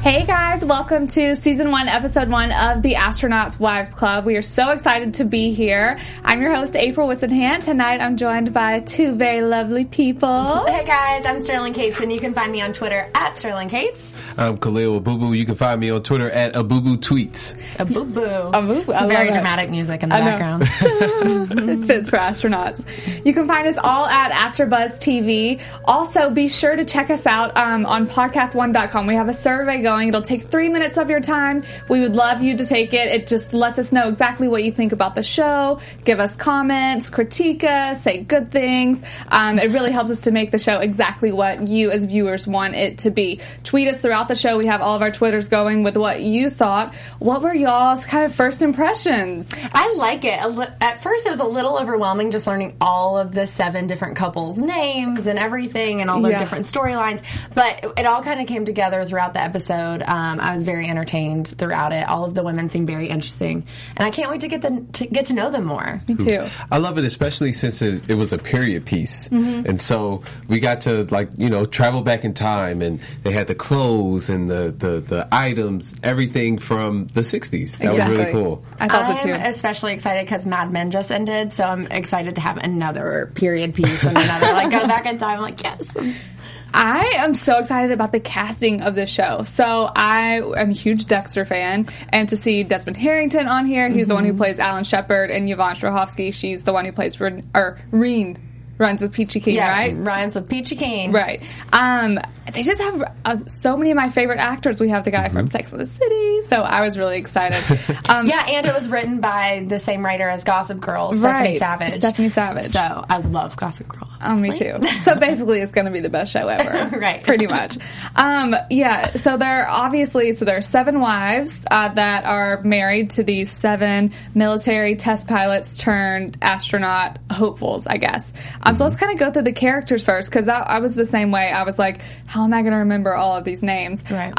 Hey guys, welcome to Season 1, Episode 1 of The Astronaut Wives Club. We are so excited to be here. I'm your host, April Whisenhant. Tonight I'm joined by two very lovely people. Hey guys, I'm Sterling Cates, and you can find me on Twitter at Sterling Cates. I'm Khaliah Abubu. You can find me on Twitter at AbubuTweets. Abubu. Abubu. Very dramatic music in the background. It fits for astronauts. You can find us all at AfterBuzz TV. Also, be sure to check us out on PodcastOne.com. We have a survey going. It'll take 3 minutes of your time. We would love you to take it. It just lets us know exactly what you think about the show. Give us comments, critique us, say good things. It really helps us to make the show exactly what you as viewers want it to be. Tweet us throughout the show. We have all of our Twitters going with what you thought. What were y'all's kind of first impressions? I like it. At first it was a little overwhelming just learning all of the 7 different couples' names and everything and all their different storylines. But it all kind of came together throughout the episode. I was very entertained throughout it. All of the women seemed very interesting, and I can't wait to get to know them more. Me too. I love it, especially since it was a period piece, and so we got to travel back in time, and they had the clothes and the items, everything from the 60s. That was really cool. I thought so too. I'm especially excited because Mad Men just ended, so I'm excited to have another period piece and another go back in time. Yes. I am so excited about the casting of this show. So I am a huge Dexter fan, and to see Desmond Harrington on here, he's the one who plays Alan Shepard, and Yvonne Strahovski, she's the one who plays Reen. Rhymes with Peachy Keen, right? Rhymes with Peachy Keen. Right. They just have so many of my favorite actors. We have the guy from Sex and the City, so I was really excited. And it was written by the same writer as Gossip Girls, Stephanie Savage. So I love Gossip Girls. Oh, me too. So basically it's going to be the best show ever. Right. Pretty much. So there are 7 wives that are married to these 7 military test pilots turned astronaut hopefuls, I guess. So let's kind of go through the characters first, because I was the same way. I was like, how am I going to remember all of these names? Right.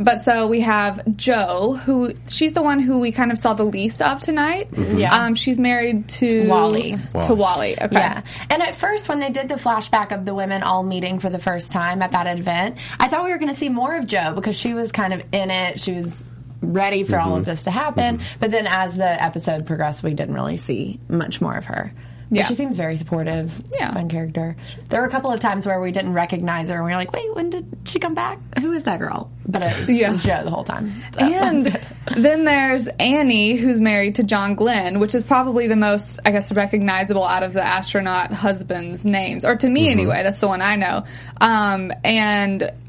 But so we have Jo, she's the one who we kind of saw the least of tonight. Mm-hmm. Yeah. She's married to Wally. Okay. Yeah. And at first, when they did the flashback of the women all meeting for the first time at that event, I thought we were going to see more of Jo because she was kind of in it. She was ready for all of this to happen. Mm-hmm. But then as the episode progressed, we didn't really see much more of her. Yeah. She seems very supportive, fun character. There were a couple of times where we didn't recognize her, and we were like, wait, when did she come back? Who is that girl? But it was Jo the whole time. So. And then there's Annie, who's married to John Glenn, which is probably the most, I guess, recognizable out of the astronaut husband's names. Or to me, anyway. That's the one I know.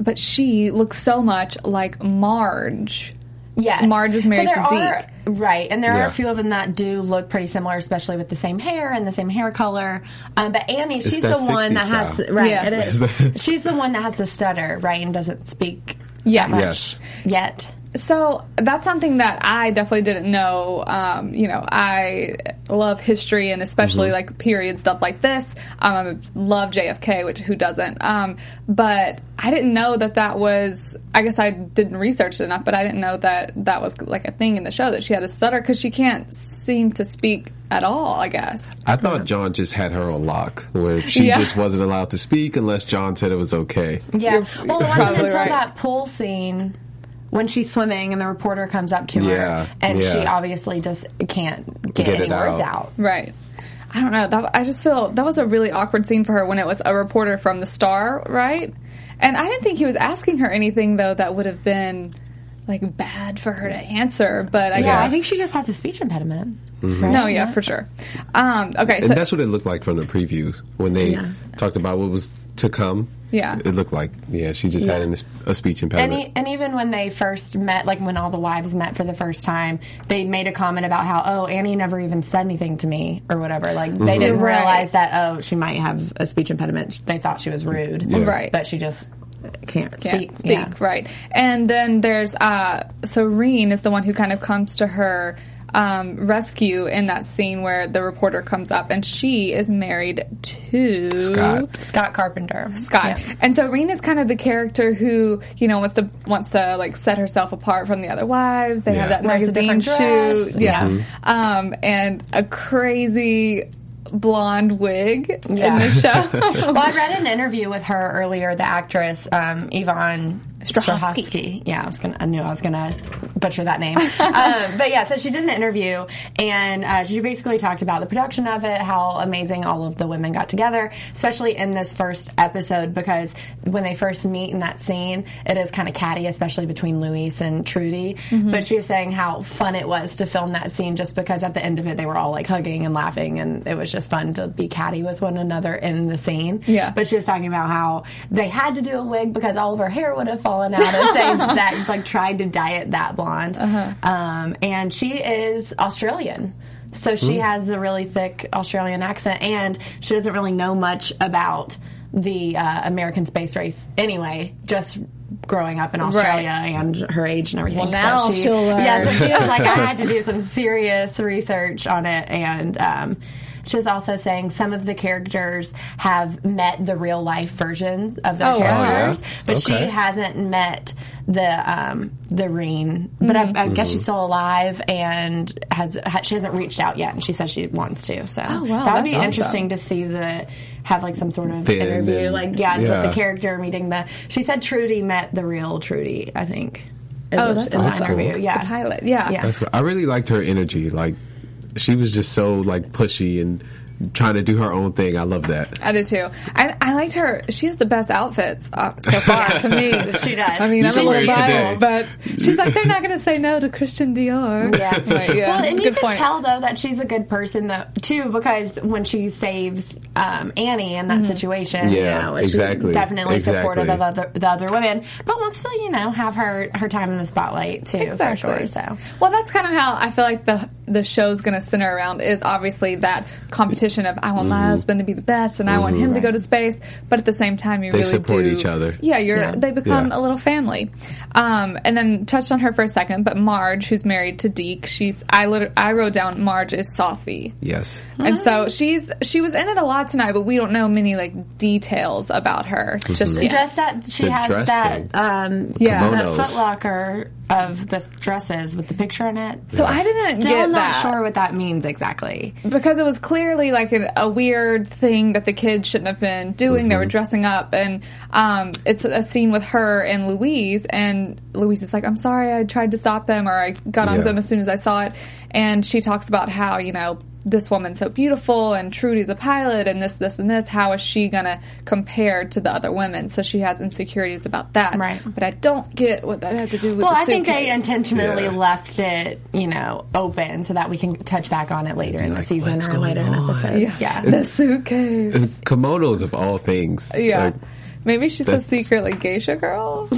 But she looks so much like Marge. Yes. Marge is married to Deke. Right, and there are a few of them that do look pretty similar, especially with the same hair and the same hair color. But Annie, she's the one that has... Right, it is. She's the one that has the stutter, right, and doesn't speak much yet. So that's something that I definitely didn't know. I love history and especially period stuff like this. Love JFK, who doesn't? But I didn't know that was. I guess I didn't research it enough, but I didn't know that was like a thing in the show that she had a stutter because she can't seem to speak at all, I guess. I thought John just had her on lock, where she just wasn't allowed to speak unless John said it was okay. Yeah, well, it wasn't until that pool scene. When she's swimming and the reporter comes up to her, and she obviously just can't get any words out. Right. I don't know. I just feel that was a really awkward scene for her when it was a reporter from the Star, right? And I didn't think he was asking her anything, though, that would have been, bad for her to answer. But I think she just has a speech impediment. Mm-hmm. Right? No, for sure. Okay. And that's what it looked like from the previews when they talked about what was to come. Yeah. It looked like, yeah, she just had a speech impediment. And even when they first met, like when all the wives met for the first time, they made a comment about how, oh, Annie never even said anything to me or whatever. Like, mm-hmm. they didn't realize that, oh, she might have a speech impediment. They thought she was rude. Yeah. Right. But she just... Can't speak. Yeah. Right. And then there's so Reen is the one who kind of comes to her rescue in that scene where the reporter comes up, and she is married to Scott Carpenter. Yeah. And so Reen is kind of the character who, you know, wants to like set herself apart from the other wives. They have that magazine shoot, and a crazy blonde wig in the show. Well, I read an interview with her earlier, the actress Yvonne Strahovski. Yeah, I knew I was gonna butcher that name. But yeah, so she did an interview, and she basically talked about the production of it, how amazing all of the women got together, especially in this first episode, because when they first meet in that scene, it is kind of catty, especially between Luis and Trudy. Mm-hmm. But she was saying how fun it was to film that scene, just because at the end of it, they were all like hugging and laughing, and it was just fun to be catty with one another in the scene. Yeah. But she was talking about how they had to do a wig because all of her hair would have fallen out if they like tried to dye it that blonde. Uh-huh. And she is Australian. So she has a really thick Australian accent, and she doesn't really know much about the American space race anyway, just growing up in Australia and her age and everything. Well, now so she'll learn. Yeah, so she was like, I had to do some serious research on it, and... She was also saying some of the characters have met the real-life versions of their characters, but she hasn't met the Reen. But I guess she's still alive, and she hasn't reached out yet, and she says she wants to. So that would be interesting to see have like some sort of interview, with the character meeting the... She said Trudy met the real Trudy, I think. That's in the interview. Cool. Yeah. The pilot, yeah. That's cool. I really liked her energy, like... She was just so, like, pushy and trying to do her own thing. I love that. I did, too. I liked her. She has the best outfits so far, to me. She does. I mean, I'm a little biased, but she's like, they're not going to say no to Christian Dior. Yeah. But, yeah. Well, and you can tell, though, that she's a good person, though, too, because when she saves Annie in that situation, she's definitely supportive of the other women, but wants to, you know, have her time in the spotlight, too, for sure. So. Well, that's kind of how I feel like the show's going to center around, is obviously that competition of I want my husband to be the best and I want him to go to space, but at the same time they really support each other. Yeah, they become a little family. And then touched on her for a second, but Marge, who's married to Deke, I wrote down Marge is saucy. Yes, and so she was in it a lot tonight, but we don't know many like details about her just yet. Just that she has that that Footlocker of the dresses with the picture in it. So I didn't get that. Not sure what that means exactly, because it was clearly like a weird thing that the kids shouldn't have been doing. They were dressing up, and it's a scene with her and Louise, and Louise is like, I'm sorry, I tried to stop them, or I got on them as soon as I saw it. And she talks about how, you know, this woman's so beautiful, and Trudy's a pilot, and this, and this. How is she going to compare to the other women? So she has insecurities about that. Right. But I don't get what that had to do with the suitcase. Well, I think they intentionally left it, you know, open so that we can touch back on it later in the season or later in episodes. Yeah. The suitcase. And kimonos of all things. Yeah. Like, maybe she's a secret, like, geisha girl.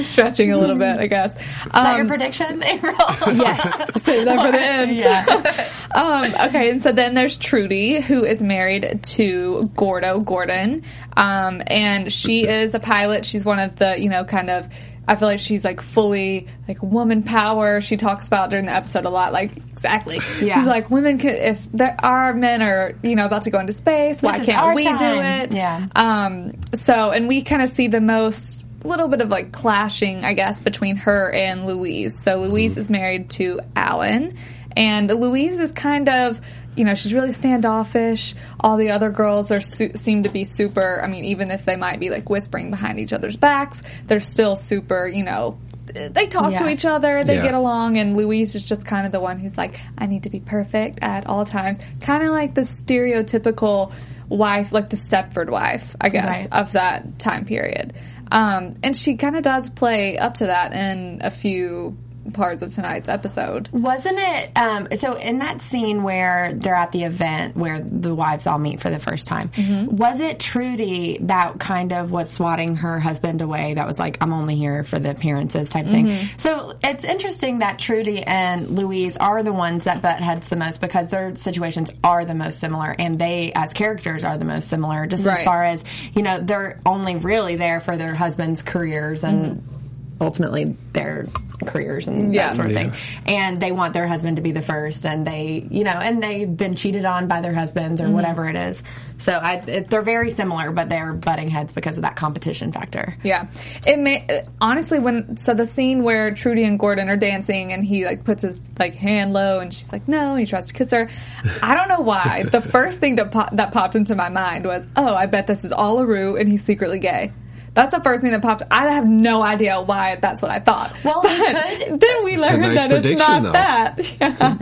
Stretching a little bit, I guess. Is that your prediction, April? Yes. Save that for the end. Yeah. Okay, and so then there's Trudy, who is married to Gordo Gordon. And she is a pilot. She's one of the, you know, kind of... I feel like she's, like, fully, like, woman power. She talks about during the episode a lot, like, exactly. Yeah. She's like, women can, if there are men are, you know, about to go into space, why can't we do it? Yeah. So, and we kind of see the most, little bit of, like, clashing, I guess, between her and Louise. So, Louise is married to Alan, and Louise is kind of... You know, she's really standoffish. All the other girls seem to be super... I mean, even if they might be, like, whispering behind each other's backs, they're still super, you know... They talk to each other. They get along. And Louise is just kind of the one who's like, I need to be perfect at all times. Kind of like the stereotypical wife, like the Stepford wife, I guess, of that time period. And she kind of does play up to that in a few... parts of tonight's episode. Wasn't it, so in that scene where they're at the event where the wives all meet for the first time, mm-hmm. was it Trudy that kind of was swatting her husband away, that was like, I'm only here for the appearances type mm-hmm. thing? So it's interesting that Trudy and Louise are the ones that butt heads the most because their situations are the most similar, and they, as characters, are the most similar, just right. as far as, you know, they're only really there for their husband's careers and mm-hmm. ultimately their careers and yeah. that sort of yeah. thing, and they want their husband to be the first, and they, you know, and they've been cheated on by their husbands or mm-hmm. whatever it is. So they're very similar, but they're butting heads because of that competition factor. Yeah, it may honestly so the scene where Trudy and Gordon are dancing and he like puts his like hand low and she's like no, and he tries to kiss her. I don't know why the first thing that popped into my mind was, oh, I bet this is all a ruse and he's secretly gay. That's the first thing that popped. I have no idea why that's what I thought. Well, then we learned that it's not though. That. Yeah. So,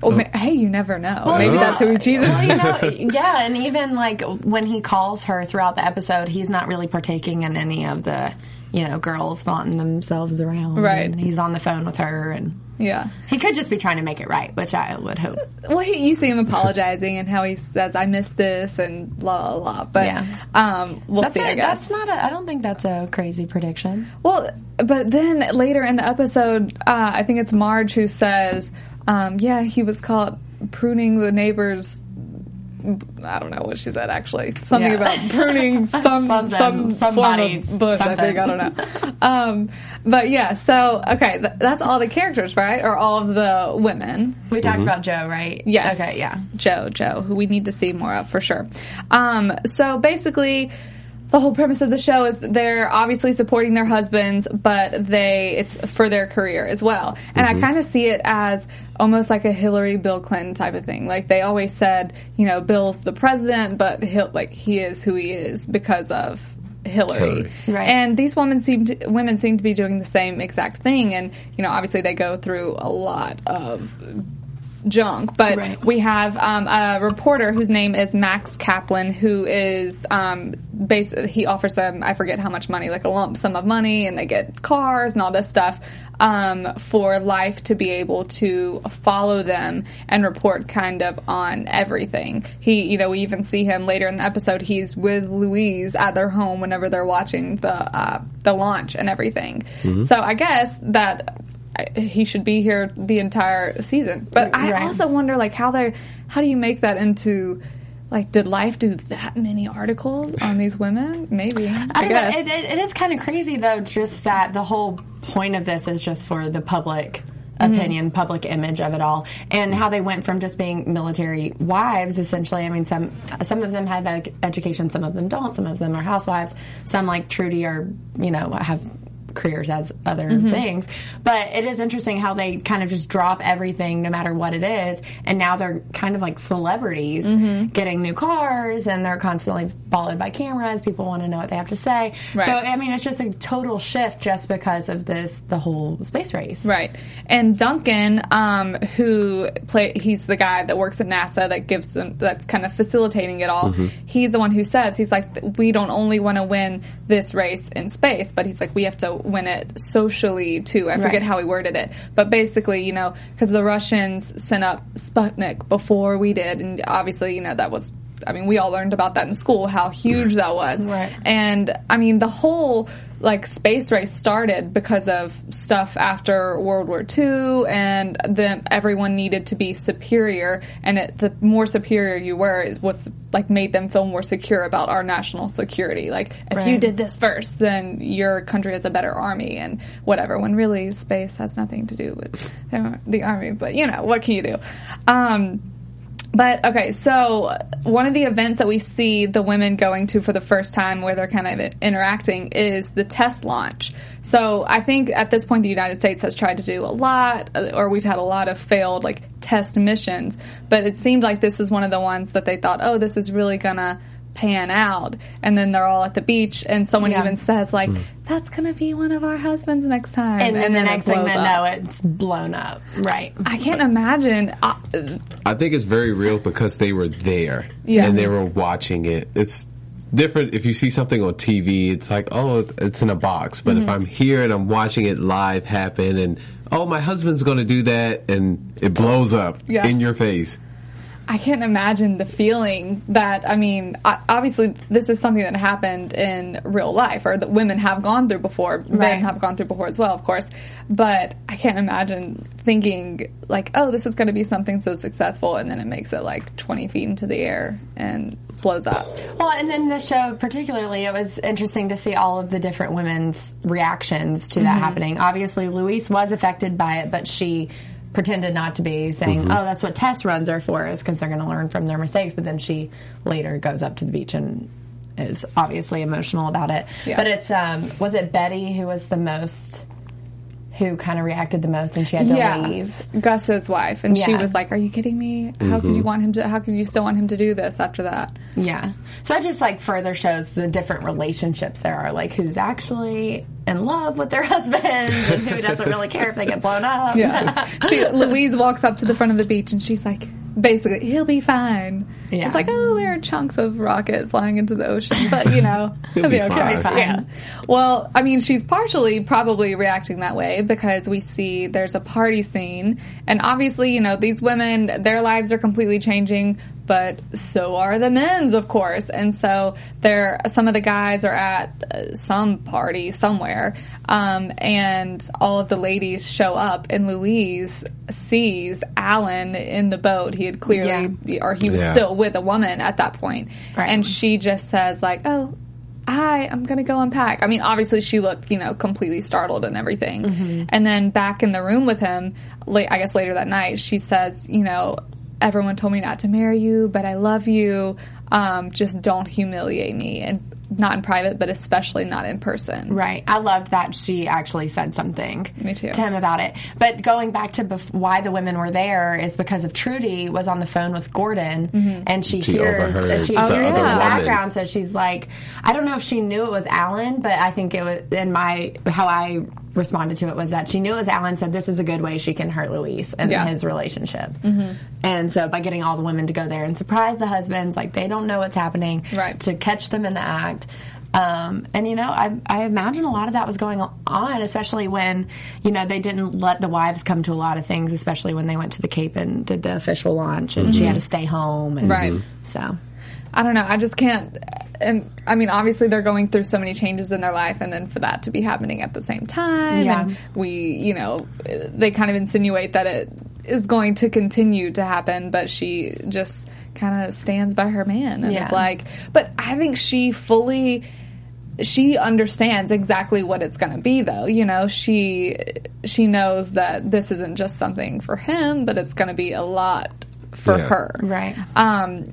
well, hey, you never know. Well, maybe that's who Jesus is. Well, you know, yeah, and even like when he calls her throughout the episode, he's not really partaking in any of the, you know, girls flaunting themselves around. Right. And he's on the phone with her and. Yeah. He could just be trying to make it right, which I would hope. Well, you see him apologizing and how he says, I missed this and blah, blah, blah. But yeah. I guess. That's not I don't think that's a crazy prediction. Well, but then later in the episode, I think it's Marge who says, he was caught pruning the neighbor's. I don't know what she said, actually. Something about pruning somebody's bush, something. I think. I don't know. But yeah, so, okay, that's all the characters, right? Or all of the women. We talked mm-hmm. about Joe, right? Yes. Okay, yeah. Joe, who we need to see more of, for sure. So basically, the whole premise of the show is that they're obviously supporting their husbands, but it's for their career as well. And mm-hmm. I kind of see it as almost like a Hillary, Bill Clinton type of thing. Like, they always said, you know, Bill's the president, but he is who he is because of Hillary. Right. And these women seem to be doing the same exact thing. And, you know, obviously they go through a lot of junk, but right. we have a reporter whose name is Max Kaplan, who is he offers them, I forget how much money, like a lump sum of money, and they get cars and all this stuff for Life to be able to follow them and report kind of on everything. He, you know, we even see him later in the episode. He's with Louise at their home whenever they're watching the launch and everything. Mm-hmm. So I guess that he should be here the entire season. But I right. also wonder, like, how do you make that into, like, did Life do that many articles on these women? Maybe. I guess. It is kind of crazy, though, just that the whole point of this is just for the public opinion, mm-hmm. public image of it all, and how they went from just being military wives, essentially. I mean, some of them had education, some of them don't, some of them are housewives, some, like Trudy, are, you know, have careers as other mm-hmm. things. But it is interesting how they kind of just drop everything no matter what it is, and now they're kind of like celebrities mm-hmm. getting new cars, and they're constantly followed by cameras. People want to know what they have to say. Right. So, I mean, it's just a total shift just because of the whole space race. Right. And Duncan, he's the guy that works at NASA that gives them, that's kind of facilitating it all. Mm-hmm. He's the one who says, he's like, we don't only want to win this race in space, but he's like, we have to win it socially too. I forget right. how he worded it, but basically, you know, because the Russians sent up Sputnik before we did, and obviously, you know, that was, I mean, we all learned about that in school, how huge that was. Right. And, I mean, the whole, like, space race started because of stuff after World War II, and then everyone needed to be superior, and the more superior you were, it was, like, made them feel more secure about our national security. Like, if right. you did this first, then your country has a better army and whatever, when really space has nothing to do with the army. But, you know, what can you do? But, okay, so one of the events that we see the women going to for the first time where they're kind of interacting is the test launch. So I think at this point the United States has tried to do a lot, or we've had a lot of failed, like, test missions. But it seemed like this is one of the ones that they thought, oh, this is really going to pan out. And then they're all at the beach, and someone yeah. even says, like, that's going to be one of our husbands next time. And then the next thing they know, it's blown up. Right. I can't imagine. I think it's very real because they were there. Yeah. And they were watching it. It's different if you see something on TV. It's like, oh, it's in a box. But if I'm here and I'm watching it live happen and, oh, my husband's going to do that, and it blows up in your face. I can't imagine the feeling that, I mean, obviously this is something that happened in real life, or that women have gone through before, men have gone through before as well, of course, but I can't imagine thinking, like, oh, this is going to be something so successful, and then it makes it, like, 20 feet into the air and blows up. Well, and in the show particularly, it was interesting to see all of the different women's reactions to that happening. Obviously, Louise was affected by it, but she pretended not to be, saying, oh, that's what test runs are for, is because they're going to learn from their mistakes. But then she later goes up to the beach and is obviously emotional about it. Yeah. But it's, was it Betty who was the most, who kind of reacted the most, and she had to leave? Gus's wife. And she was like, are you kidding me? How could you want him to, how could you still want him to do this after that? Yeah. So that just, like, further shows the different relationships there are, like, who's actually in love with their husband and who doesn't really care if they get blown up. Yeah. Louise walks up to the front of the beach and she's like, basically, he'll be fine. Yeah. It's like, oh, there are chunks of rocket flying into the ocean, but, you know, he'll be okay. He'll be fine. Yeah. Well, I mean, she's partially probably reacting that way because we see there's a party scene, and obviously, you know, these women, their lives are completely changing, but so are the men's, of course. And so there, some of the guys are at some party somewhere, and all of the ladies show up, and Louise sees Alan in the boat. He had clearly, or he was still with a woman at that point. Right. And she just says, like, oh, hi, I'm going to go unpack. I mean, obviously she looked, you know, completely startled and everything. And then back in the room with him, I guess later that night, she says, you know, everyone told me not to marry you, but I love you. Just don't humiliate me, and not in private, but especially not in person. Right. I loved that she actually said something to him about it. But going back to why the women were there is because of Trudy was on the phone with Gordon, and she hears in the background, so she's like, I don't know if she knew it was Alan, but I think it was, how I responded to it was that she knew it was Alan, said this is a good way she can hurt Luis and his relationship. And so by getting all the women to go there and surprise the husbands, like, they don't know what's happening, to catch them in the act. And, you know, I imagine a lot of that was going on, especially when, you know, they didn't let the wives come to a lot of things, especially when they went to the Cape and did the official launch, and she had to stay home. And, so I don't know. I just can't. And I mean, obviously, they're going through so many changes in their life, and then for that to be happening at the same time, and you know, they kind of insinuate that it is going to continue to happen, but she just kind of stands by her man, and is like, but I think she understands exactly what it's going to be, though. You know, she knows that this isn't just something for him, but it's going to be a lot for her. Right.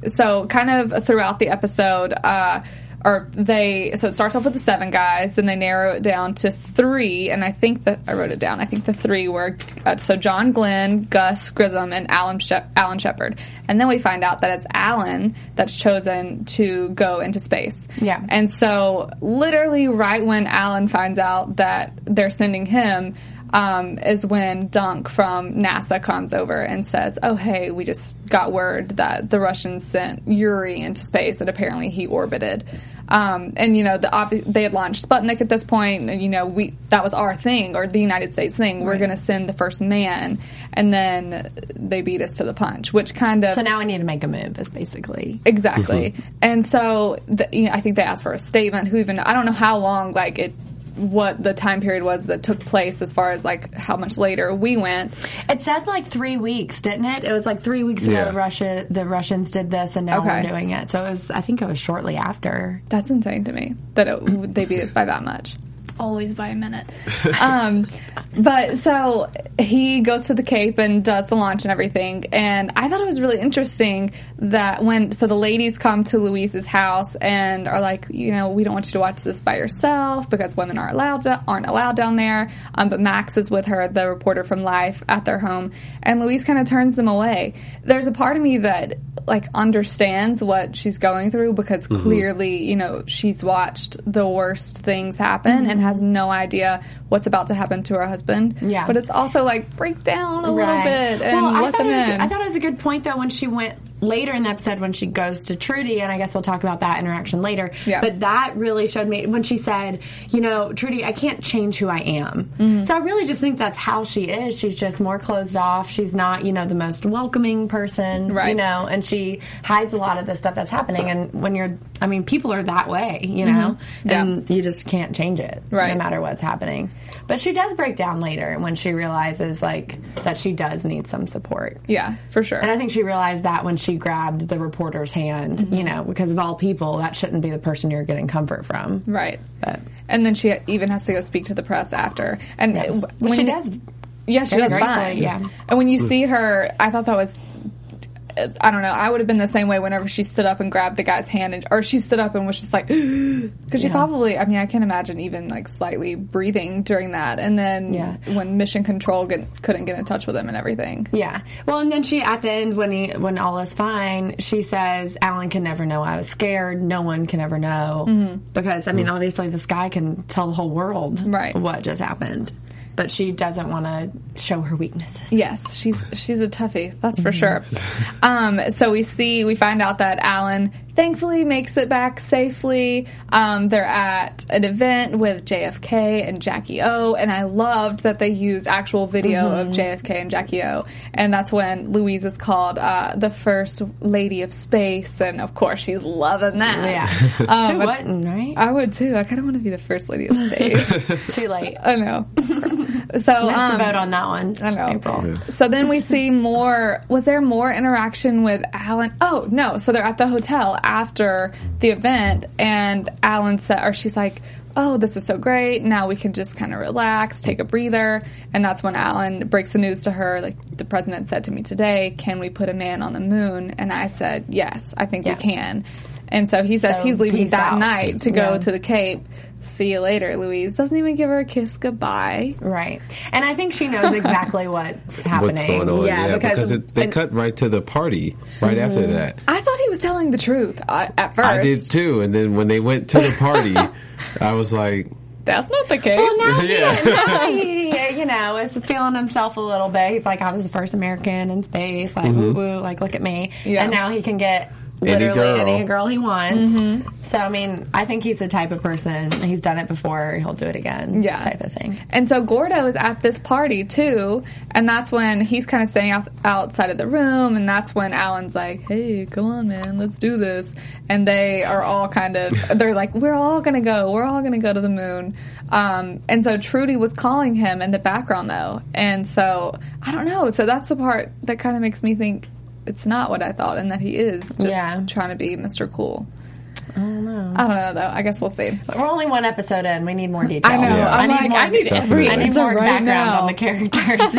So kind of throughout the episode, so it starts off with the 7 guys, then they narrow it down to 3, and I think I wrote it down. I think the 3 were, so John Glenn, Gus Grissom, and Alan Shepard. And then we find out that it's Alan that's chosen to go into space. Yeah. And so literally right when Alan finds out that they're sending him, is when Dunk from NASA comes over and says, oh, hey, we just got word that the Russians sent Yuri into space, and apparently he orbited. And, you know, they had launched Sputnik at this point, and, you know, that was our thing, or the United States thing. Right. We're going to send the first man, and then they beat us to the punch, which kind of... So now we need to make a move, is basically... Exactly. And so, you know, I think they asked for a statement. I don't know how long, like, what the time period was that took place as far as, like, how much later we went. It said, like, 3 weeks, didn't it? It was, like, 3 weeks ago the Russians did this, and now we're doing it. So it was, I think it was shortly after. That's insane to me that they beat us by that much. Always by a minute. But so he goes to the Cape and does the launch and everything, and I thought it was really interesting that so the ladies come to Louise's house and are like, you know, we don't want you to watch this by yourself because women aren't allowed down there, but Max is with her, the reporter from Life, at their home, and Louise kind of turns them away. There's a part of me that, like, understands what she's going through because clearly, you know, she's watched the worst things happen and has no idea what's about to happen to her husband. Yeah. But it's also like, break down a little bit and let them in. I thought it was a good point, though, when she went later in the episode when she goes to Trudy, and I guess we'll talk about that interaction later, yeah. But that really showed me when she said, you know, Trudy, I can't change who I am. Mm-hmm. So I really just think that's how she is. She's just more closed off. She's not, you know, the most welcoming person, right. You know, and she hides a lot of the stuff that's happening. And when you're, I mean, people are that way, you know, mm-hmm. yeah. and you just can't change it right. no matter what's happening. But she does break down later when she realizes, like, that she does need some support. Yeah, for sure. And I think she realized that when she grabbed the reporter's hand, mm-hmm. you know, because of all people, that shouldn't be the person you're getting comfort from. Right. But. And then she even has to go speak to the press after. And yeah. Well, she does. Yeah, she does fine. Yeah. And when you see her, I thought that was... I don't know. I would have been the same way whenever she stood up and grabbed the guy's hand, or she stood up and was just like, because she yeah. probably, I mean, I can't imagine even like slightly breathing during that. And then yeah. when Mission Control couldn't get in touch with him and everything. Yeah. Well, and then she, at the end, when all is fine, she says, Alan can never know I was scared. No one can ever know. Mm-hmm. Because, I mean, mm-hmm. obviously this guy can tell the whole world right. what just happened. But she doesn't want to show her weaknesses. Yes, she's a toughie, that's for sure. So we find out that Alan thankfully makes it back safely. They're at an event with JFK and Jackie O, and I loved that they used actual video mm-hmm. of JFK and Jackie O, and that's when Louise is called the first lady of space, and of course she's loving that. Yeah. Who wouldn't, right? I would too. I kind of want to be the first lady of space. Too late. I know. So nice to vote on that one. I know. April. Yeah. So then we see more. Was there more interaction with Alan? Oh no! So they're at the hotel after the event, and Alan said, or she's like, "Oh, this is so great. Now we can just kind of relax, take a breather." And that's when Alan breaks the news to her, like, the president said to me today, "Can we put a man on the moon?" And I said, "Yes, I think yeah. we can." And so he says he's leaving that night to go yeah. to the Cape. See you later, Louise. Doesn't even give her a kiss goodbye. Right. And I think she knows exactly what's happening. What's going on. Yeah, because they cut right to the party right mm-hmm. after that. I thought he was telling the truth at first. I did too. And then when they went to the party, I was like... That's not the case. Well, now he, you know, is feeling himself a little bit. He's like, I was the first American in space. Like, mm-hmm. woo-woo. Like, look at me. Yeah. And now he can get... Literally any girl he wants. Mm-hmm. So, I mean, I think he's the type of person, he's done it before, he'll do it again yeah. type of thing. And so Gordo is at this party, too, and that's when he's kind of standing outside of the room, and that's when Alan's like, hey, come on, man, let's do this. And they are all kind of, they're like, we're all going to go. We're all going to go to the moon. And so Trudy was calling him in the background, though. And so, I don't know. So that's the part that kind of makes me think, it's not what I thought, and that he is just yeah. trying to be Mr. Cool. I don't know, though. I guess we'll see. But we're only one episode in. We need more details. I know. Yeah. I need more background on the characters.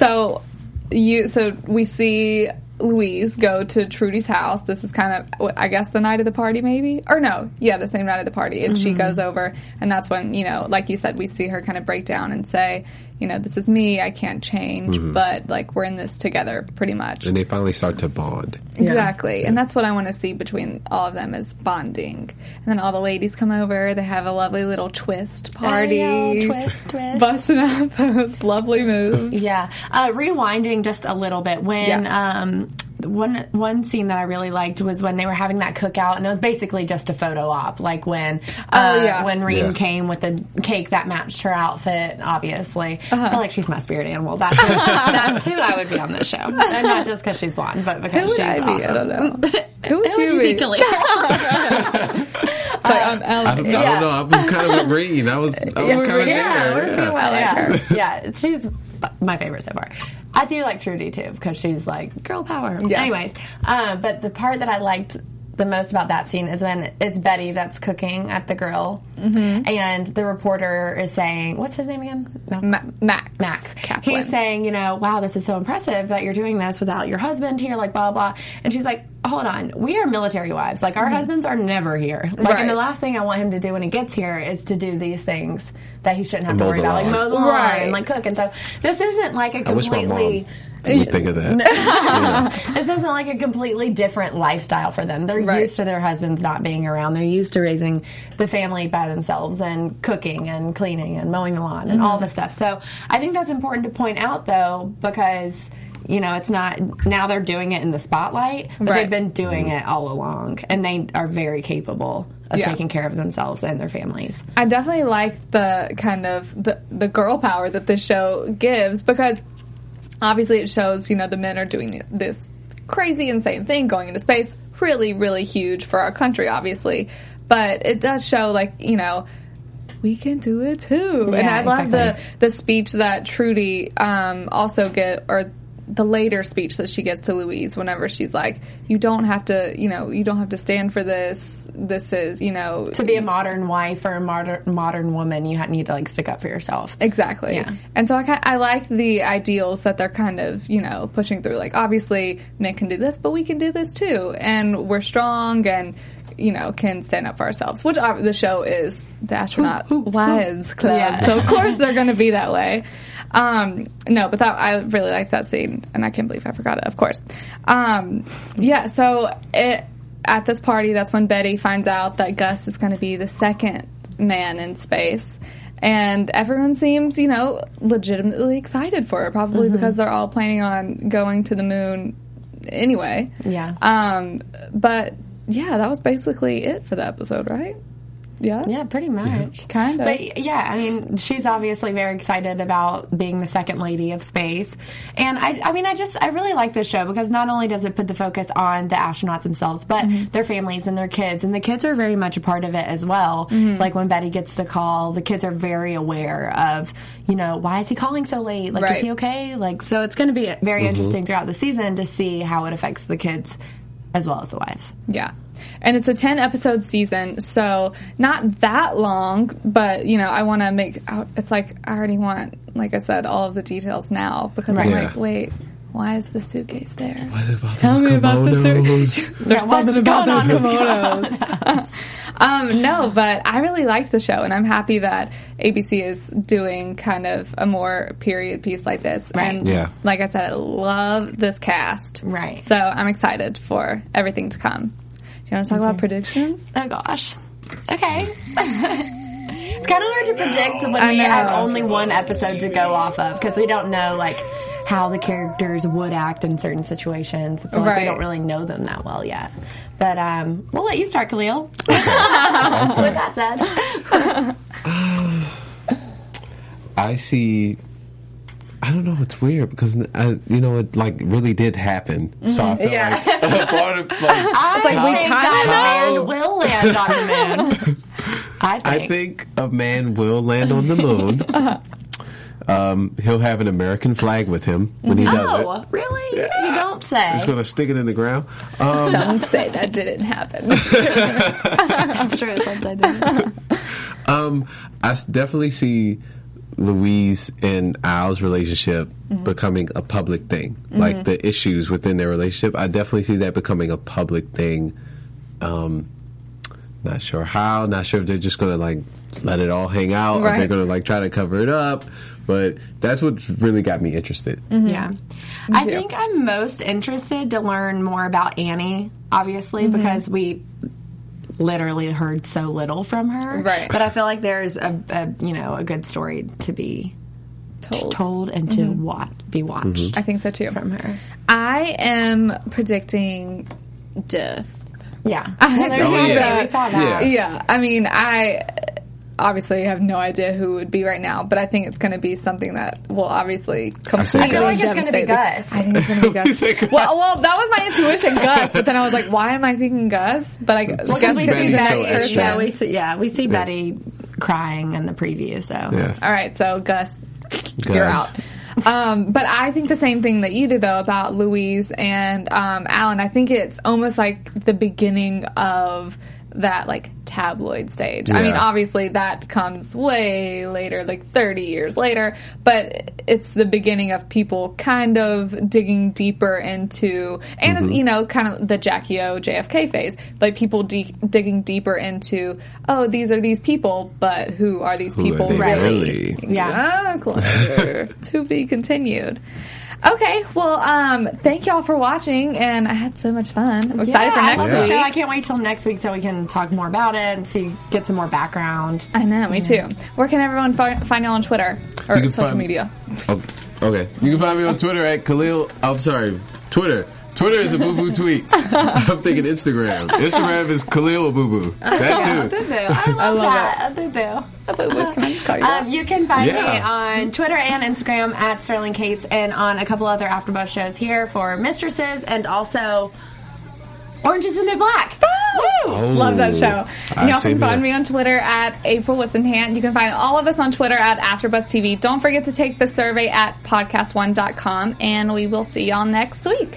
yeah. So we see Louise go to Trudy's house. This is kind of, I guess, the night of the party, maybe? Or no. Yeah, the same night of the party. And mm-hmm. she goes over, and that's when, you know, like you said, we see her kind of break down and say, you know, this is me, I can't change, mm-hmm. but, like, we're in this together, pretty much. And they finally start to bond. Exactly. Yeah. And that's what I want to see between all of them is bonding. And then all the ladies come over. They have a lovely little twist party. Hey, twist. Busting out those lovely moves. Yeah. Rewinding just a little bit. When... Yeah. One scene that I really liked was when they were having that cookout, and it was basically just a photo op, like when Reen came with a cake that matched her outfit, obviously. Uh-huh. I feel like she's my spirit animal. That's who I would be on this show. And not just because she's blonde, but because she's awesome. I don't know. Who would you be? Khaliah? I don't know. I was kind of with Reen. I was kind of there. Yeah, she's my favorite so far. I do like Trudy, too, because she's like, girl power. Yeah. Anyways, but the part that I liked the most about that scene is when it's Betty that's cooking at the grill, mm-hmm. and the reporter is saying, what's his name again? No. Max Kaplan. He's saying, you know, wow, this is so impressive that you're doing this without your husband here, like, blah, blah. And she's like, hold on, we are military wives. Like, our mm-hmm. husbands are never here. Like, right. and the last thing I want him to do when he gets here is to do these things that he shouldn't have to worry about. Like, mow the lawn right. and, like, cook. And so this isn't, like, a completely... You think of that. yeah. This isn't like a completely different lifestyle for them. They're right. used to their husbands not being around. They're used to raising the family by themselves and cooking and cleaning and mowing the lawn and mm-hmm. all this stuff. So I think that's important to point out, though, because You know, it's not, now they're doing it in the spotlight, but they've been doing it all along, and they are very capable of taking care of themselves and their families. I definitely like the kind of the girl power that this show gives, because obviously it shows, you know, the men are doing this crazy, insane thing, going into space, really, really huge for our country, obviously, but it does show, like, you know, we can do it too. Yeah, and I love the speech that Trudy also get, or the later speech that she gives to Louise whenever she's like, you don't have to, you know, you don't have to stand for this. This is, you know... To be a modern wife or a modern woman, you need to, like, stick up for yourself. Exactly. Yeah. And so I like the ideals that they're kind of, you know, pushing through. Like, obviously, men can do this, but we can do this too. And we're strong and, you know, can stand up for ourselves. Which the show is The Astronaut Wives Club. Yeah. So, of course, they're going to be that way. No, but I really liked that scene, and I can't believe I forgot it, of course. Yeah, so at this party, that's when Betty finds out that Gus is going to be the second man in space, and everyone seems, you know, legitimately excited for it, probably because they're all planning on going to the moon anyway. Yeah. But, yeah, that was basically it for the episode, right? Yeah. Yeah, pretty much. Yeah. Kind of. But, yeah, I mean, she's obviously very excited about being the second lady of space. And, I mean, I really like this show because not only does it put the focus on the astronauts themselves, but their families and their kids. And the kids are very much a part of it as well. Like, when Betty gets the call, the kids are very aware of, you know, why is he calling so late? Like, is he okay? Like, so it's going to be very interesting throughout the season to see how it affects the kids as well as the wives. Yeah. And it's a 10-episode season, so not that long, but, you know, I want to make... It's like, I already want, like I said, all of the details now, because I'm like, wait, why is the suitcase there? Tell me about the suitcase. There's something about those kimonos. No, but I really liked the show, and I'm happy that ABC is doing kind of a more period piece like this. Right. And like I said, I love this cast. Right. So I'm excited for everything to come. You want to talk about predictions? Oh, gosh. Okay. It's kind of hard to predict when we have only one episode to go off of, because we don't know, like, how the characters would act in certain situations. I feel like we don't really know them that well yet. But we'll let you start, Khaliah. With that said. I see... I don't know. It's weird because you know, it like really did happen. So I feel like part of a man will land on the moon. I think a man will land on the moon. He'll have an American flag with him when he does it. Oh, really? Yeah. You don't say. He's going to stick it in the ground. Some say that didn't happen. I'm sure some didn't. I definitely see Louise and Al's relationship becoming a public thing. Like, the issues within their relationship, I definitely see that becoming a public thing. Not sure how, not sure if they're just going to, like, let it all hang out, or they're going to, like, try to cover it up. But that's what really got me interested. Yeah. I think I'm most interested to learn more about Annie, obviously, because we... literally heard so little from her, but I feel like there's a good story to be told and to be watched. I think so too from her. I am predicting death. Yeah, we saw that. Yeah, I mean, I obviously have no idea who it would be right now, but I think it's going to be something that will obviously completely devastate. I think it's going to be Gus. Well, that was my intuition, Gus. But then I was like, why am I thinking Gus? But I guess we see Betty crying in the preview. So all right, so Gus. You're out. But I think the same thing that you did, though, about Louise and Alan. I think it's almost like the beginning of that, like, tabloid stage. Yeah. I mean, obviously that comes way later, like 30 years later, but it's the beginning of people kind of digging deeper into, and it's, you know, kind of the Jackie O, JFK phase, like people digging deeper into, oh, these are these people, but who are these people really? Yeah. Closer to be continued. Okay, well, thank y'all for watching, and I had so much fun. I'm excited for next week. I can't wait till next week so we can talk more about it and get some more background. I know, me too. Where can everyone find y'all on Twitter or social media? Okay. You can find me on Twitter at Khalil. I'm sorry, Twitter. Twitter is Abubu Tweets. I'm thinking Instagram. Instagram is Khaliah Abubu. That too. Abubu. I love that. Abubu. Abubu. You can find me on Twitter and Instagram at Sterling Cates and on a couple other AfterBuzz shows here for Mistresses and also Orange is the New Black. Woo! Oh, love that show. And y'all can find me on Twitter at April Whisenhant. You can find all of us on Twitter at AfterBuzz TV. Don't forget to take the survey at PodcastOne.com, and we will see y'all next week.